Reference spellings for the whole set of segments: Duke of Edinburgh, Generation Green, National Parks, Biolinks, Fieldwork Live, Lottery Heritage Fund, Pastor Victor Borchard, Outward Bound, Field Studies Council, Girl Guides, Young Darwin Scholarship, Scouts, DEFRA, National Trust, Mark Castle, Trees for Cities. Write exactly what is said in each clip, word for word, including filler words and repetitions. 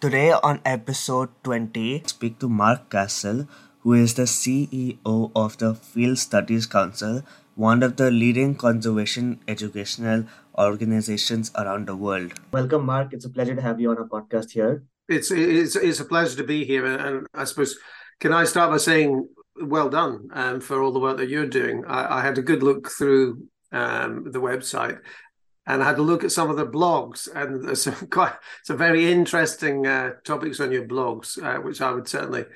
Today on episode twenty, I speak to Mark Castle, who is the C E O of the Field Studies Council, one of the leading conservation educational organizations around the world. Welcome, Mark. It's a pleasure to have you on our podcast here. It's it's it's a pleasure to be here, and I suppose can I start by saying well done um, for all the work that you're doing. I, I had a good look through um, the website. And I had a look at some of the blogs, and there's some quite some very interesting uh, topics on your blogs, uh, which I would certainly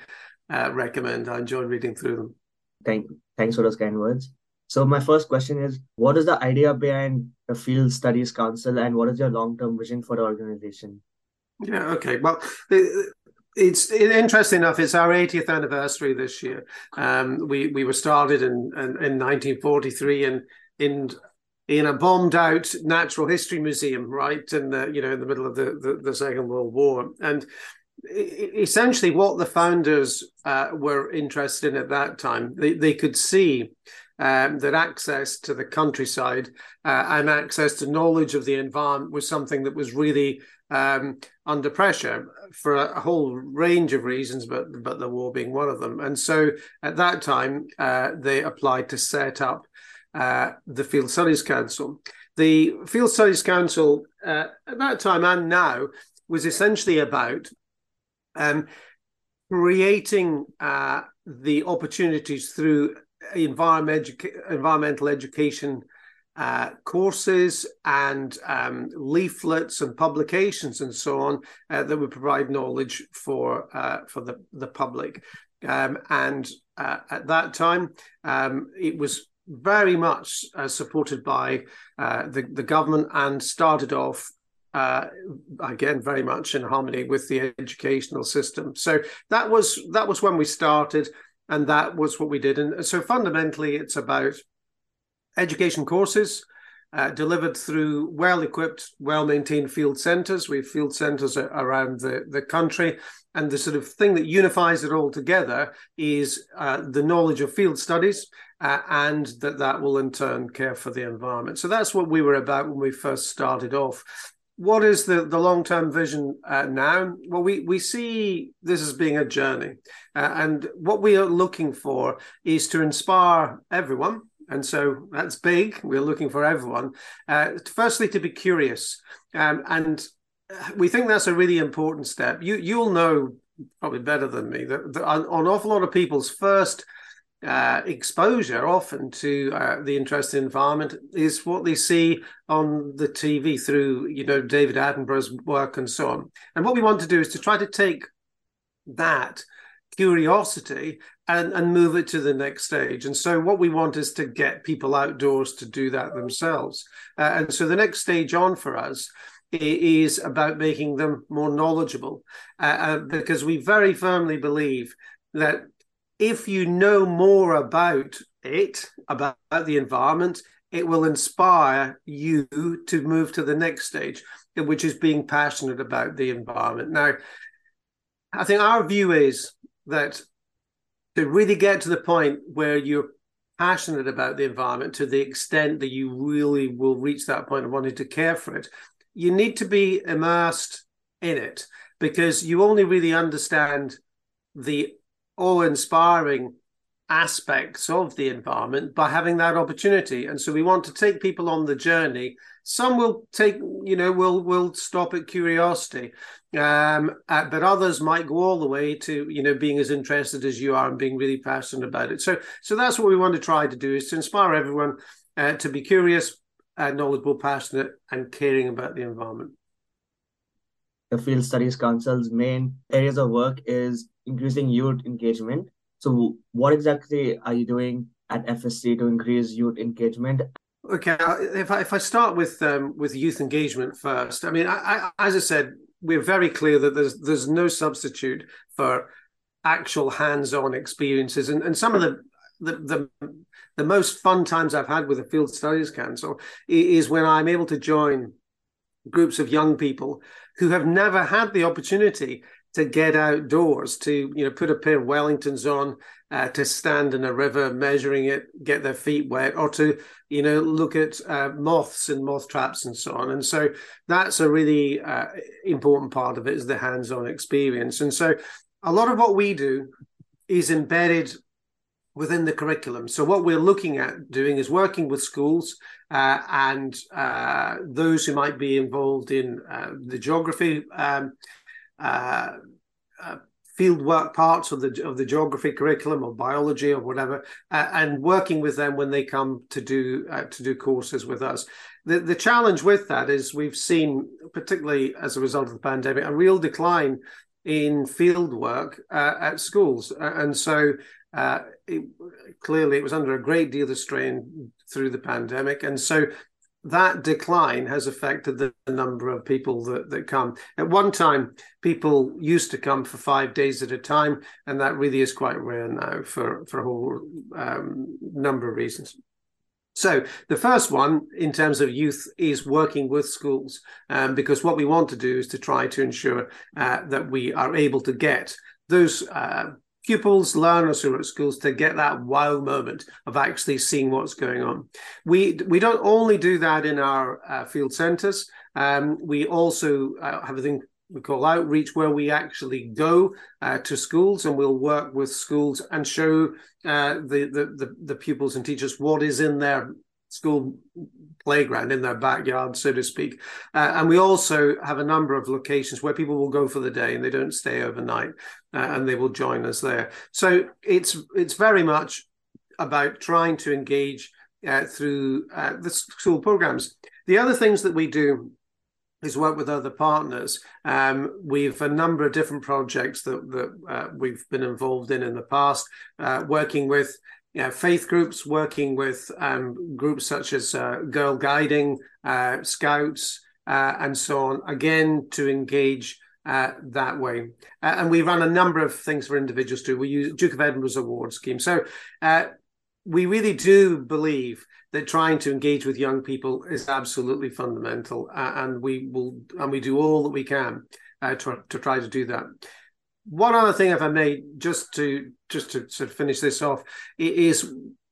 uh, recommend. I enjoyed reading through them. Thank, thanks for those kind words. So my first question is, what is the idea behind the Field Studies Council, and what is your long-term vision for the organization? Yeah, okay. Well, the, It's it, interesting enough. It's our eightieth anniversary this year. Um, we we were started in in, in nineteen forty-three, and in in a bombed-out natural history museum, right in the you know in the middle of the the, the Second World War. And essentially, what the founders uh, were interested in at that time, they they could see um, that access to the countryside uh, and access to knowledge of the environment was something that was really Um, under pressure for a, a whole range of reasons, but but the war being one of them. And so at that time, uh, they applied to set up uh, the Field Studies Council. The Field Studies Council uh, at that time and now was essentially about um, creating uh, the opportunities through environment edu- environmental education Uh, courses and um, leaflets and publications and so on uh, that would provide knowledge for uh, for the, the public. Um, and uh, at that time, um, it was very much uh, supported by uh, the, the government and started off, uh, again, very much in harmony with the educational system. So that was that was when we started, and that was what we did. And so fundamentally, it's about education courses uh, delivered through well-equipped, well-maintained field centres. We have field centres around the, the country. And the sort of thing that unifies it all together is uh, the knowledge of field studies uh, and that that will in turn care for the environment. So that's what we were about when we first started off. What is the, the long-term vision uh, now? Well, we, we see this as being a journey. Uh, and what we are looking for is to inspire everyone. And so that's big. We're looking for everyone. Uh, firstly, to be curious. Um, and we think that's a really important step. You, you'll know probably better than me that, that an, an awful lot of people's first uh, exposure often to uh, the interest in environment is what they see on the T V through, you know, David Attenborough's work and so on. And what we want to do is to try to take that curiosity and, and move it to the next stage. And so what we want is to get people outdoors to do that themselves. Uh, and so the next stage on for us is about making them more knowledgeable, uh, because we very firmly believe that if you know more about it, about the environment, it will inspire you to move to the next stage, which is being passionate about the environment. Now, I think our view is that to really get to the point where you're passionate about the environment to the extent that you really will reach that point of wanting to care for it, you need to be immersed in it, because you only really understand the awe-inspiring aspects of the environment by having that opportunity. And so we want to take people on the journey. Some will take, you know, will will stop at curiosity, um, uh, but others might go all the way to, you know, being as interested as you are and being really passionate about it. So, so that's what we want to try to do, is to inspire everyone uh, to be curious, uh, knowledgeable, passionate, and caring about the environment. The Field Studies Council's main areas of work is increasing youth engagement. So, what exactly are you doing at F S C to increase youth engagement? Okay, if I, if I start with um, with youth engagement first, I mean, I, I, as I said, we're very clear that there's there's no substitute for actual hands-on experiences, and and some of the the the, the most fun times I've had with the Field Studies Council is when I'm able to join groups of young people who have never had the opportunity to get outdoors, to, you know, put a pair of Wellingtons on, uh, to stand in a river measuring it, get their feet wet, or to, you know, look at uh, moths and moth traps and so on. And so that's a really uh, important part of it, is the hands-on experience. And so a lot of what we do is embedded within the curriculum. So what we're looking at doing is working with schools uh, and uh, those who might be involved in uh, the geography um Uh, uh, fieldwork parts of the of the geography curriculum, or biology, or whatever, uh, and working with them when they come to do uh, to do courses with us. The the challenge with that is we've seen, particularly as a result of the pandemic, a real decline in fieldwork uh, at schools, uh, and so uh, it, clearly it was under a great deal of strain through the pandemic, and so that decline has affected the number of people that, that come. At one time, people used to come for five days at a time, and that really is quite rare now for, for a whole um, number of reasons. So the first one, in terms of youth, is working with schools, um, because what we want to do is to try to ensure uh, that we are able to get those uh, pupils, learners who are at schools, to get that wow moment of actually seeing what's going on. We we don't only do that in our uh, field centres. Um, we also uh, have a thing we call outreach, where we actually go uh, to schools, and we'll work with schools and show uh, the, the, the, the pupils and teachers what is in their school playground, in their backyard, so to speak. Uh, and we also have a number of locations where people will go for the day and they don't stay overnight, uh, and they will join us there. So it's it's very much about trying to engage uh, through uh, the school programs. The other things that we do is work with other partners. Um, we've a number of different projects that, that uh, we've been involved in in the past, uh, working with Yeah, faith groups, working with um, groups such as uh, Girl Guiding, uh, Scouts, uh, and so on, again, to engage uh, that way. Uh, and we run a number of things for individuals too. We use Duke of Edinburgh's award scheme. So uh, we really do believe that trying to engage with young people is absolutely fundamental, uh, and we will, and we do all that we can uh, to, to try to do that. One other thing, if I may, just to just to sort of finish this off, is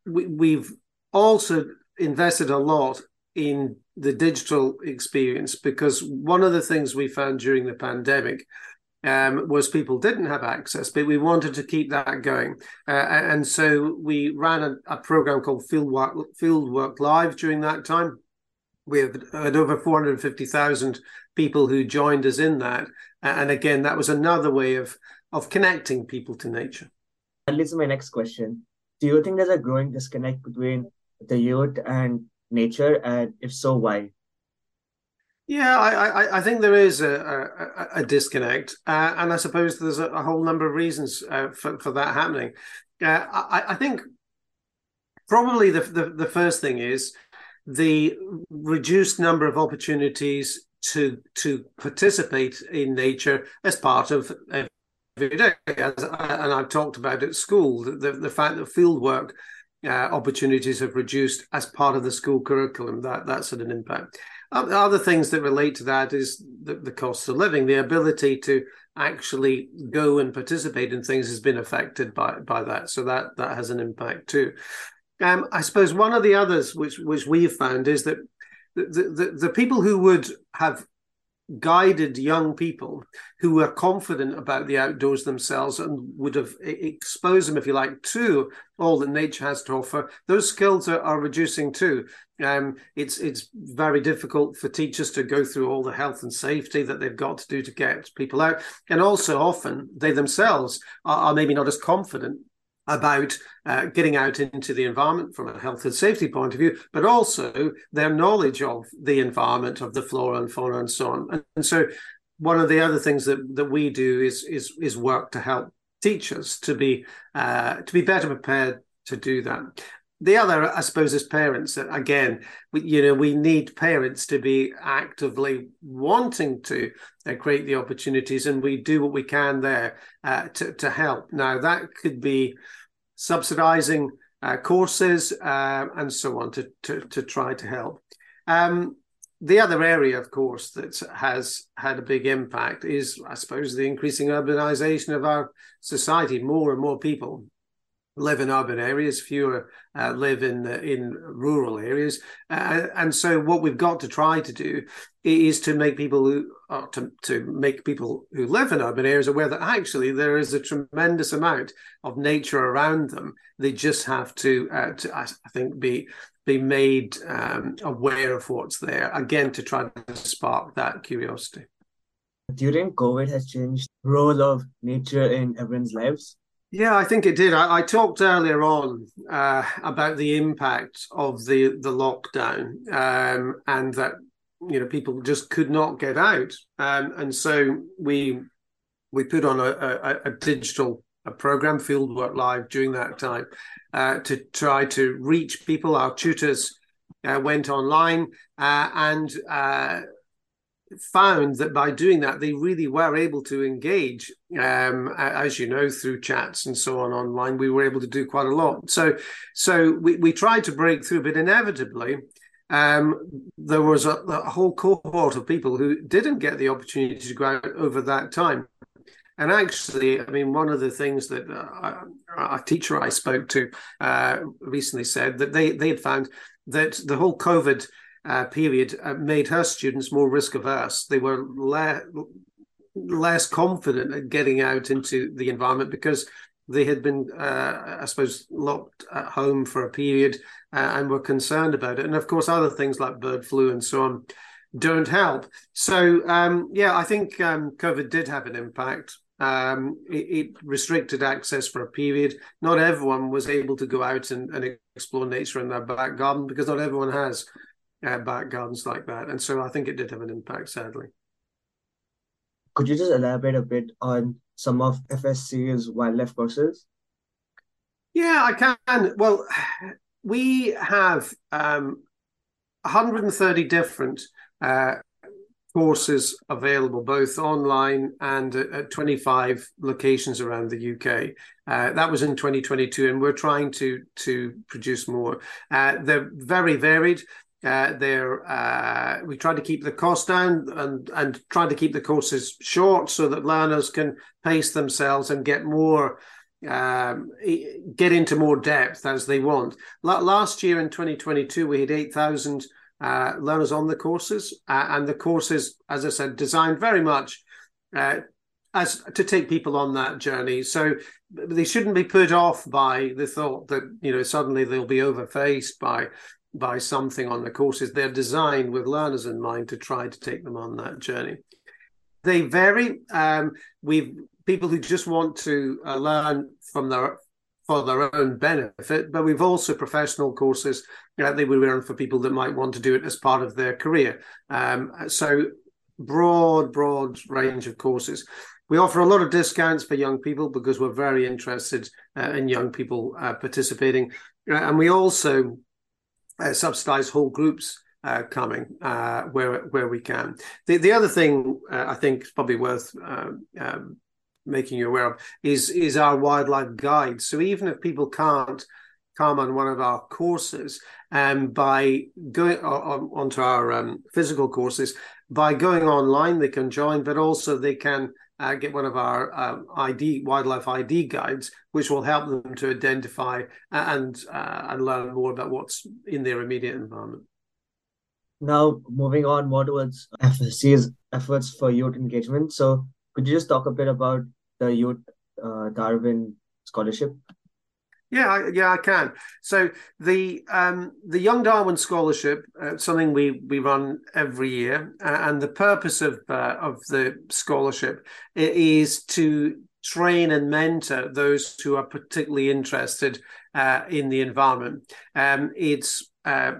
we, we've also invested a lot in the digital experience, because one of the things we found during the pandemic um, was people didn't have access, but we wanted to keep that going. Uh, and so we ran a, a program called Fieldwork, Fieldwork Live during that time. We have had over four hundred fifty thousand people who joined us in that. And again, that was another way of, of connecting people to nature. That leads to my next question. Do you think there's a growing disconnect between the youth and nature? And if so, why? Yeah, I, I, I think there is a, a, a disconnect. Uh, and I suppose there's a, a whole number of reasons uh, for, for that happening. Uh, I, I think probably the, the, the first thing is the reduced number of opportunities to to participate in nature as part of every day. As I, and I've talked about at school, the, the fact that fieldwork uh, opportunities have reduced as part of the school curriculum, that, that's an impact. Other things that relate to that is the, the cost of living. The ability to actually go and participate in things has been affected by, by that. So that, that has an impact too. Um, I suppose one of the others which, which we've found is that The, the, the people who would have guided young people who were confident about the outdoors themselves and would have exposed them, if you like, to all that nature has to offer, those skills are, are reducing too. Um, it's it's very difficult for teachers to go through all the health and safety that they've got to do to get people out. And also often they themselves are, are maybe not as confident about uh, getting out into the environment from a health and safety point of view, but also their knowledge of the environment, of the flora and fauna and so on. And, and so one of the other things that, that we do is, is is work to help teachers to be uh, to be better prepared to do that. The other, I suppose, is parents. Again, we, you know, we need parents to be actively wanting to uh, create the opportunities, and we do what we can there uh, to, to help. Now, that could be subsidizing uh, courses uh, and so on to, to, to try to help. Um, the other area, of course, that has had a big impact is, I suppose, the increasing urbanization of our society. More and more people live in urban areas, fewer uh, live in in rural areas. Uh, and so what we've got to try to do is to make people who uh, to, to make people who live in urban areas aware that actually there is a tremendous amount of nature around them. They just have to, uh, to I think, be be made um, aware of what's there, again, to try to spark that curiosity. During COVID has changed the role of nature in everyone's lives? Yeah, I think it did. I, I talked earlier on uh, about the impact of the, the lockdown um, and that, you know, people just could not get out. Um, and so we we put on a, a, a digital a program, Fieldwork Live, during that time uh, to try to reach people. Our tutors uh, went online uh, and uh, found that by doing that, they really were able to engage, um, as you know, through chats and so on online. We were able to do quite a lot. So so we, we tried to break through, but inevitably, um, there was a, a whole cohort of people who didn't get the opportunity to go out over that time. And actually, I mean, one of the things that uh, a teacher I spoke to uh, recently said that they, they had found that the whole COVID uh, period uh, made her students more risk averse. They were le- less confident at getting out into the environment because they had been, uh, I suppose, locked at home for a period uh, and were concerned about it. And of course, other things like bird flu and so on don't help. So, um, yeah, I think um, COVID did have an impact. Um, it, it restricted access for a period. Not everyone was able to go out and, and explore nature in their back garden because not everyone has uh, back gardens like that. And so I think it did have an impact, sadly. Could you just elaborate a bit on some of F S C's wildlife courses? Yeah, I can. Well, we have um, one hundred thirty different uh, courses available both online and at twenty-five locations around the U K. Uh, that was in twenty twenty-two, and we're trying to to produce more. Uh, they're very varied. Uh, they're uh, we try to keep the cost down and and try to keep the courses short so that learners can pace themselves and get more um, get into more depth as they want. Last year in twenty twenty-two, we had eight thousand. Uh, learners on the courses uh, and the courses, as I said, designed very much uh, as to take people on that journey. So they shouldn't be put off by the thought that, you know, suddenly they'll be overfaced by by something on the courses. They're designed with learners in mind to try to take them on that journey. They vary. Um, we've people who just want to uh, learn from their for their own benefit, but we've also professional courses that we run for people that might want to do it as part of their career. Um, so broad, broad range of courses. We offer a lot of discounts for young people because we're very interested uh, in young people uh, participating. Uh, and we also uh, subsidize whole groups uh, coming uh, where where we can. The, the other thing uh, I think is probably worth uh, um, making you aware of is is our wildlife guide. So even if people can't come on one of our courses, and um, by going on, onto our um, physical courses, by going online they can join, but also they can uh, get one of our um, I D wildlife I D guides, which will help them to identify and uh, and learn more about what's in their immediate environment. Now moving on more towards F S C's efforts for youth engagement. So could you just talk a bit about the Young uh, Darwin Scholarship? Yeah, I, yeah, I can. So the um, the Young Darwin Scholarship, uh, something we, we run every year, uh, and the purpose of uh, of the scholarship is to train and mentor those who are particularly interested uh, in the environment. Um, it's uh,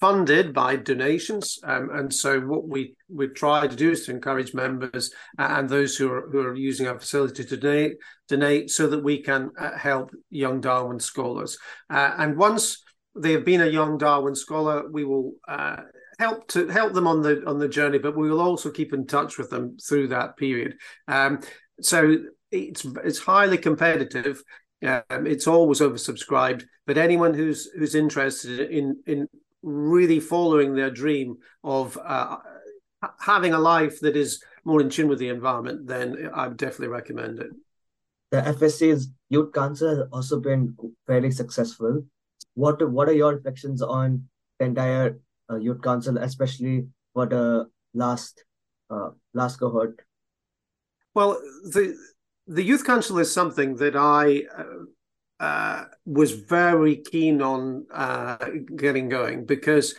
funded by donations, um, and so what we we try to do is to encourage members and those who are who are using our facility to donate, donate so that we can uh, help Young Darwin Scholars. Uh, and once they have been a Young Darwin Scholar, we will uh, help to help them on the on the journey, but we will also keep in touch with them through that period. Um, so it's it's highly competitive. Um, it's always oversubscribed, but anyone who's who's interested in in really following their dream of uh, having a life that is more in tune with the environment, then I would definitely recommend it. The F S C's Youth Council has also been fairly successful. What, what are your reflections on the entire uh, Youth Council, especially for the last uh, last cohort? Well, the the Youth Council is something that I uh, uh, was very keen on uh, getting going, because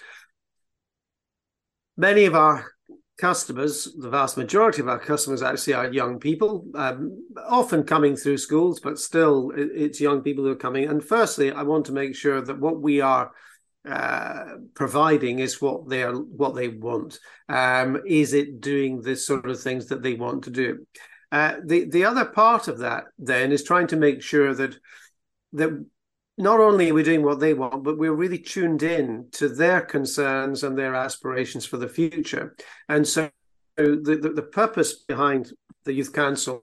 many of our customers, the vast majority of our customers actually are young people, um, often coming through schools, but still it's young people who are coming. And firstly, I want to make sure that what we are uh, providing is what they are, what they want. Um, is it doing the sort of things that they want to do? Uh, the, the other part of that then is trying to make sure that that not only are we doing what they want, but we're really tuned in to their concerns and their aspirations for the future. And so the, the, the purpose behind the Youth Council,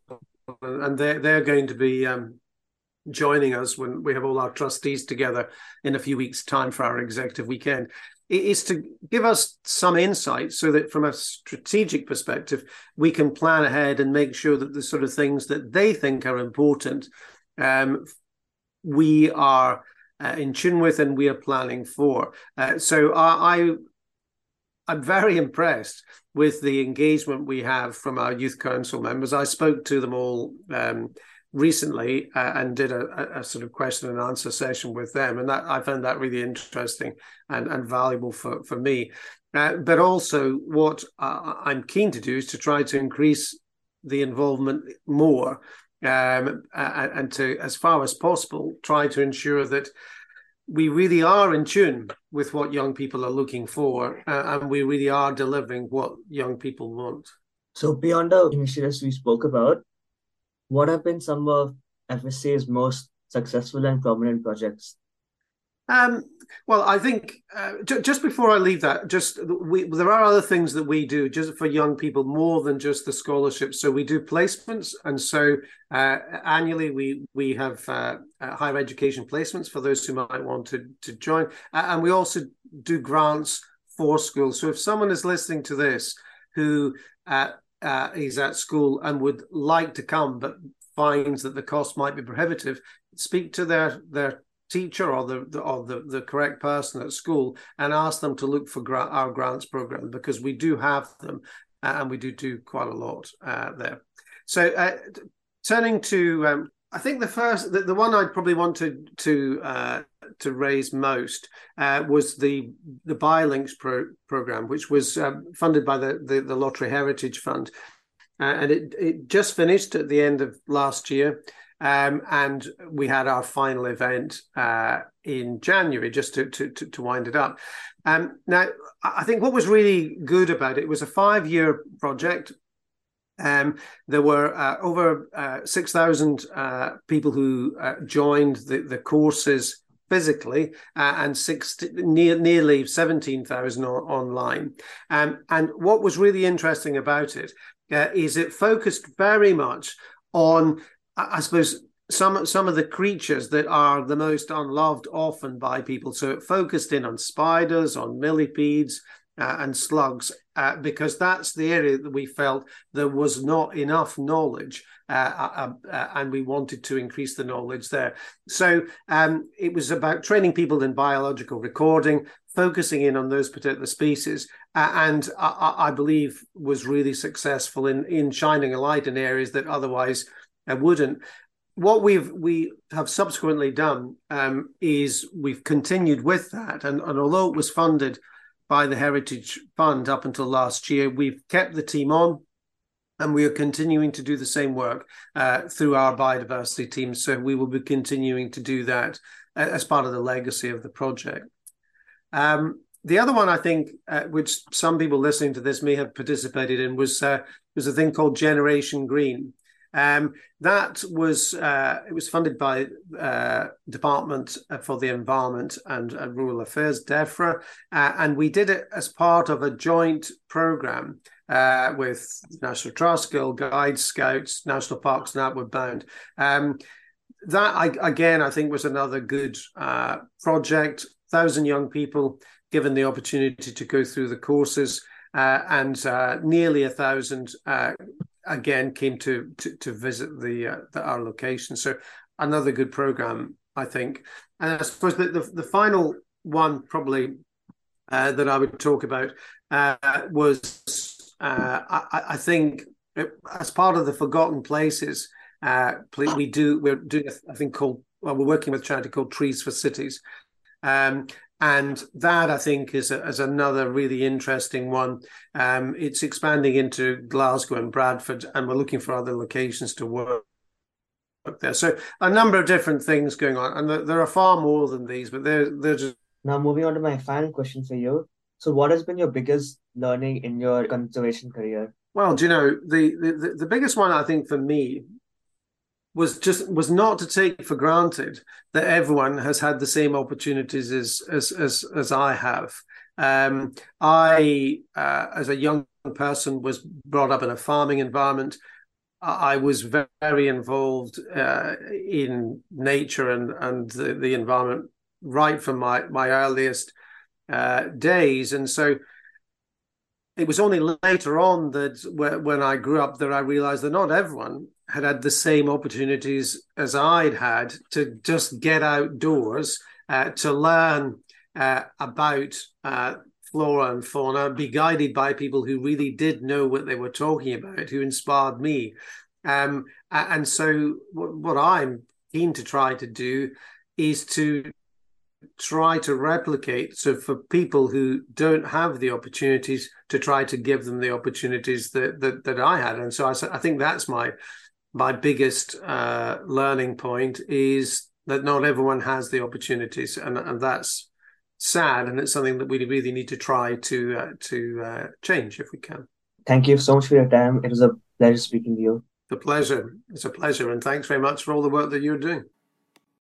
and they're, they're going to be um, joining us when we have all our trustees together in a few weeks' time for our executive weekend, is to give us some insight so that from a strategic perspective, we can plan ahead and make sure that the sort of things that they think are important um, we are uh, in tune with and we are planning for. Uh, so I, I, I'm very impressed with the engagement we have from our Youth Council members. I spoke to them all um, recently uh, and did a, a sort of question and answer session with them. And that I found that really interesting and, and valuable for, for me. Uh, but also what uh, I'm keen to do is to try to increase the involvement more, Um, and to, as far as possible, try to ensure that we really are in tune with what young people are looking for, uh, and we really are delivering what young people want. So beyond the initiatives we spoke about, what have been some of F S C's most successful and prominent projects? Um, well, I think uh, j- just before I leave that, just we, there are other things that we do just for young people more than just the scholarships. So we do placements. And so uh, annually we we have uh, uh, higher education placements for those who might want to, to join. Uh, and we also do grants for schools. So if someone is listening to this who uh, uh, is at school and would like to come but finds that the cost might be prohibitive, speak to their their teacher or the, the or the, the correct person at school and ask them to look for gra- our grants program, because we do have them uh, and we do do quite a lot uh, there. So uh, turning to, um, I think the first, the, the one I'd probably want to to, uh, to raise most uh, was the the Biolinks pro- program, which was uh, funded by the, the, the Lottery Heritage Fund. Uh, and it, it just finished at the end of last year. Um, and we had our final event uh, in January just to, to, to wind it up. Um, now, I think what was really good about it, it was a five-year project. Um, there were uh, over uh, six thousand uh, people who uh, joined the, the courses physically uh, and sixty, near, nearly seventeen thousand o- online. Um, and what was really interesting about it uh, is it focused very much on, I suppose, some some of the creatures that are the most unloved often by people. So it focused in on spiders, on millipedes, uh, and slugs, uh, because that's the area that we felt there was not enough knowledge, uh, uh, uh, and we wanted to increase the knowledge there. So um, it was about training people in biological recording, focusing in on those particular species, uh, and I, I believe was really successful in, in shining a light in areas that otherwise I wouldn't. What we've we have subsequently done um, is we've continued with that, and, and although it was funded by the Heritage Fund up until last year, we've kept the team on, and we are continuing to do the same work uh, through our biodiversity team. So we will be continuing to do that as part of the legacy of the project. Um, the other one I think, uh, which some people listening to this may have participated in, was uh, was a thing called Generation Green. Um, that was uh, it was funded by uh, Department for the Environment and uh, Rural Affairs, DEFRA, uh, and we did it as part of a joint program uh, with National Trust, Girl Guides, Scouts, National Parks, and Outward Bound. Um, that I, again, I think was another good uh, project. Thousand young people given the opportunity to go through the courses, uh, and uh, nearly a thousand uh, again came to to, to visit the, uh, the our location. So another good program, I think. And I suppose that the, the final one probably uh, that I would talk about uh, was, uh, I, I think, as part of the Forgotten Places, uh, we do, we're doing a thing called, well, we're working with a charity called Trees for Cities. Um, and that, I think, is, a, is another really interesting one. Um, it's expanding into Glasgow and Bradford, and we're looking for other locations to work there. So a number of different things going on, and there are far more than these, but they're, they're just... Now, moving on to my final question for you. So what has been your biggest learning in your conservation career? Well, do you know, the, the, the biggest one, I think, for me was just was not to take for granted that everyone has had the same opportunities as as as, as I have. Um, I, uh, as a young person, was brought up in a farming environment. I was very involved uh, in nature and, and the, the environment right from my, my earliest uh, days. And so it was only later on that when I grew up that I realized that not everyone had had the same opportunities as I'd had to just get outdoors, uh, to learn uh, about uh, flora and fauna, be guided by people who really did know what they were talking about, who inspired me. Um, and so what I'm keen to try to do is to try to replicate, so for people who don't have the opportunities, to try to give them the opportunities that that, that I had. And so I, I think that's my my biggest uh, learning point, is that not everyone has the opportunities, and, and that's sad, and it's something that we really need to try to uh, to uh, change if we can. Thank you so much for your time. It was a pleasure speaking to you. The pleasure. It's a pleasure, and thanks very much for all the work that you're doing.